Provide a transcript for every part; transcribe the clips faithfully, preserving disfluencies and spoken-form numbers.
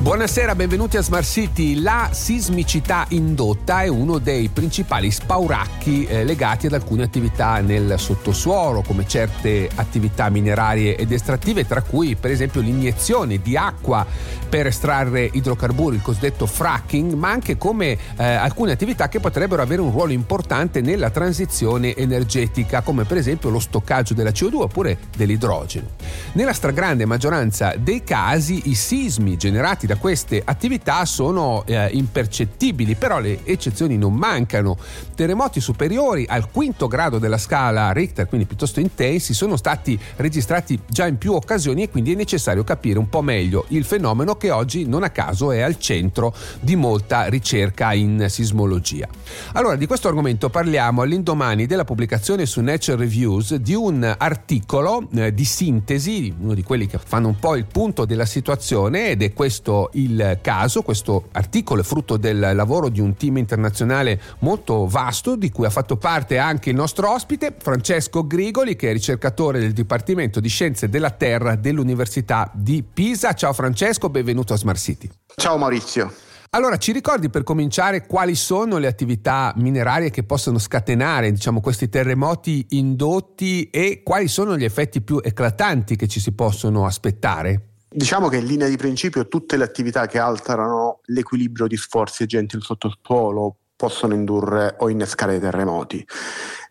Buonasera, benvenuti a Smart City. La sismicità indotta è uno dei principali spauracchi eh, legati ad alcune attività nel sottosuolo, come certe attività minerarie ed estrattive, tra cui per esempio l'iniezione di acqua per estrarre idrocarburi, il cosiddetto fracking, ma anche come eh, alcune attività che potrebbero avere un ruolo importante nella transizione energetica, come per esempio lo stoccaggio della C O due oppure dell'idrogeno. Nella stragrande maggioranza dei casi i sismi generati da queste attività sono eh, impercettibili, però le eccezioni non mancano. Terremoti superiori al quinto grado della scala Richter, quindi piuttosto intensi, sono stati registrati già in più occasioni, e quindi è necessario capire un po' meglio il fenomeno che oggi non a caso è al centro di molta ricerca in sismologia. Allora, di questo argomento parliamo all'indomani della pubblicazione su Nature Reviews di un articolo eh, di sintesi, uno di quelli che fanno un po' il punto della situazione, ed è questo il caso. Questo articolo è frutto del lavoro di un team internazionale molto vasto, di cui ha fatto parte anche il nostro ospite Francesco Grigoli, che è ricercatore del Dipartimento di Scienze della Terra dell'Università di Pisa. Ciao Francesco, benvenuto a Smart City. Ciao Maurizio. Allora, ci ricordi per cominciare quali sono le attività minerarie che possono scatenare, diciamo, questi terremoti indotti, e quali sono gli effetti più eclatanti che ci si possono aspettare? Diciamo che in linea di principio tutte le attività che alterano l'equilibrio di sforzi agenti nel sottosuolo possono indurre o innescare dei terremoti.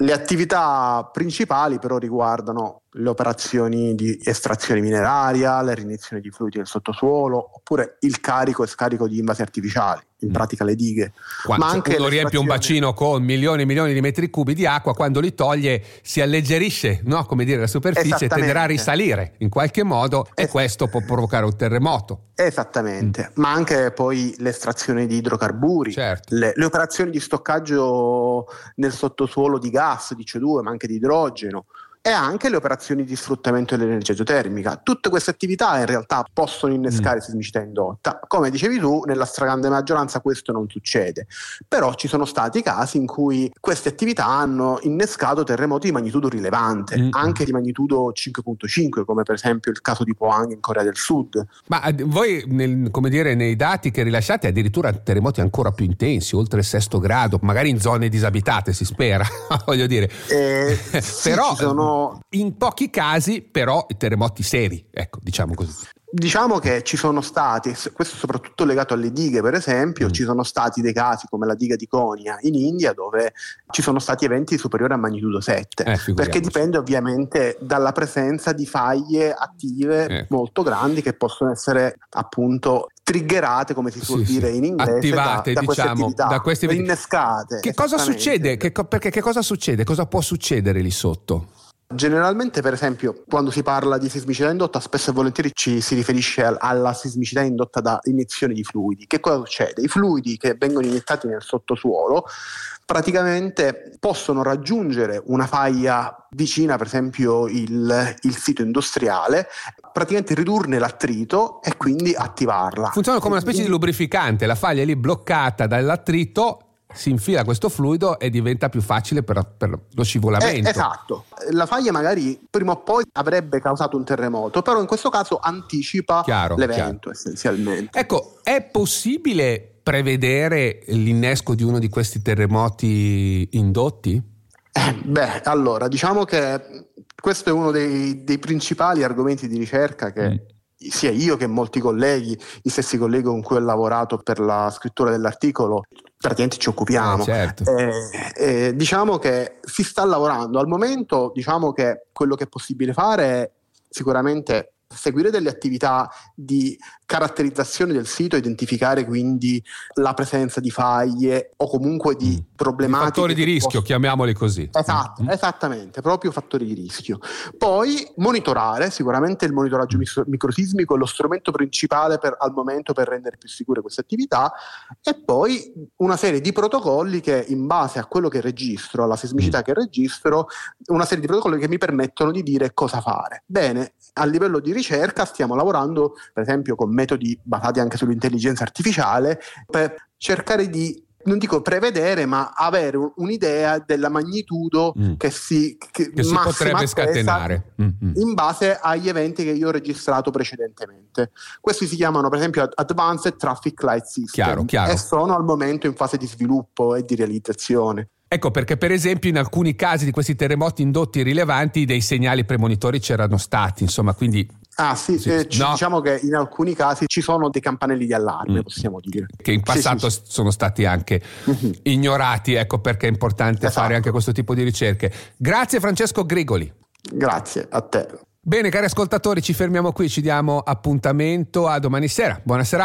Le attività principali però riguardano le operazioni di estrazione mineraria, la reiniezione di fluidi nel sottosuolo, oppure il carico e scarico di invasi artificiali, in pratica le dighe. Quando Ma anche uno riempie un bacino con milioni e milioni di metri cubi di acqua, quando li toglie si alleggerisce, no? Come dire, la superficie tenderà a risalire in qualche modo, e es- questo può provocare un terremoto. Esattamente. Mm. Ma anche poi l'estrazione di idrocarburi, certo. le, le operazioni di stoccaggio nel sottosuolo di gas, di C O due, ma anche di idrogeno, e anche le operazioni di sfruttamento dell'energia geotermica. Tutte queste attività in realtà possono innescare mm. sismicità indotta. Come dicevi tu, nella stragrande maggioranza questo non succede, però ci sono stati casi in cui queste attività hanno innescato terremoti di magnitudo rilevante, mm. anche di magnitudo cinque virgola cinque, come per esempio il caso di Pohang in Corea del Sud. Ma voi, nel, come dire, nei dati che rilasciate, addirittura terremoti ancora più intensi, oltre il sesto grado, magari in zone disabitate, si spera, voglio dire. Eh, sì, però ci sono... In pochi casi però terremoti seri, ecco, diciamo così. Diciamo che ci sono stati, questo soprattutto legato alle dighe per esempio, mm. ci sono stati dei casi come la diga di Konya in India, dove ci sono stati eventi superiori a magnitudo sette, eh, perché dipende ovviamente dalla presenza di faglie attive eh. molto grandi, che possono essere appunto triggerate, come si suol sì, dire in inglese, attivate da, da diciamo queste attività, da queste innescate. Che cosa succede? Che, perché che cosa succede? Cosa può succedere lì sotto? Generalmente, per esempio, quando si parla di sismicità indotta, spesso e volentieri ci si riferisce alla sismicità indotta da iniezione di fluidi. Che cosa succede? I fluidi che vengono iniettati nel sottosuolo praticamente possono raggiungere una faglia vicina, per esempio il, il sito industriale, praticamente ridurne l'attrito e quindi attivarla. Funziona come una specie di lubrificante, la faglia è lì bloccata dall'attrito, si infila questo fluido e diventa più facile per, per lo scivolamento. Eh, esatto, la faglia magari prima o poi avrebbe causato un terremoto, però in questo caso anticipa chiaro, l'evento chiaro. Essenzialmente. Ecco, è possibile prevedere l'innesco di uno di questi terremoti indotti? Eh, beh, allora, diciamo che questo è uno dei, dei principali argomenti di ricerca che... Mm. sia io che molti colleghi, gli stessi colleghi con cui ho lavorato per la scrittura dell'articolo, praticamente ci occupiamo. Ah, certo. eh, eh, diciamo che si sta lavorando al momento. Diciamo che quello che è possibile fare è sicuramente seguire delle attività di caratterizzazione del sito, identificare quindi la presenza di faglie o comunque di problematiche, fattori di rischio, possono... chiamiamoli così. Esatto, mm. esattamente, proprio fattori di rischio. Poi monitorare, sicuramente il monitoraggio microsismico è lo strumento principale per, al momento, per rendere più sicure queste attività, e poi una serie di protocolli che, in base a quello che registro, alla sismicità mm. che registro, una serie di protocolli che mi permettono di dire cosa fare. Bene, a livello di ricerca stiamo lavorando per esempio con metodi basati anche sull'intelligenza artificiale per cercare di non dico prevedere, ma avere un'idea della magnitudo mm. che si, che che si potrebbe scatenare mm-hmm. in base agli eventi che io ho registrato precedentemente. Questi si chiamano per esempio Advanced Traffic Light System, chiaro, chiaro. E sono al momento in fase di sviluppo e di realizzazione. Ecco perché per esempio in alcuni casi di questi terremoti indotti rilevanti dei segnali premonitori c'erano stati, insomma, quindi... Ah sì, sì eh, no. diciamo che in alcuni casi ci sono dei campanelli di allarme, mm. possiamo dire. Che in passato sì, sì, sono stati anche mm-hmm. ignorati, ecco perché è importante esatto. fare anche questo tipo di ricerche. Grazie Francesco Grigoli. Grazie a te. Bene cari ascoltatori, ci fermiamo qui, ci diamo appuntamento a domani sera. Buona serata.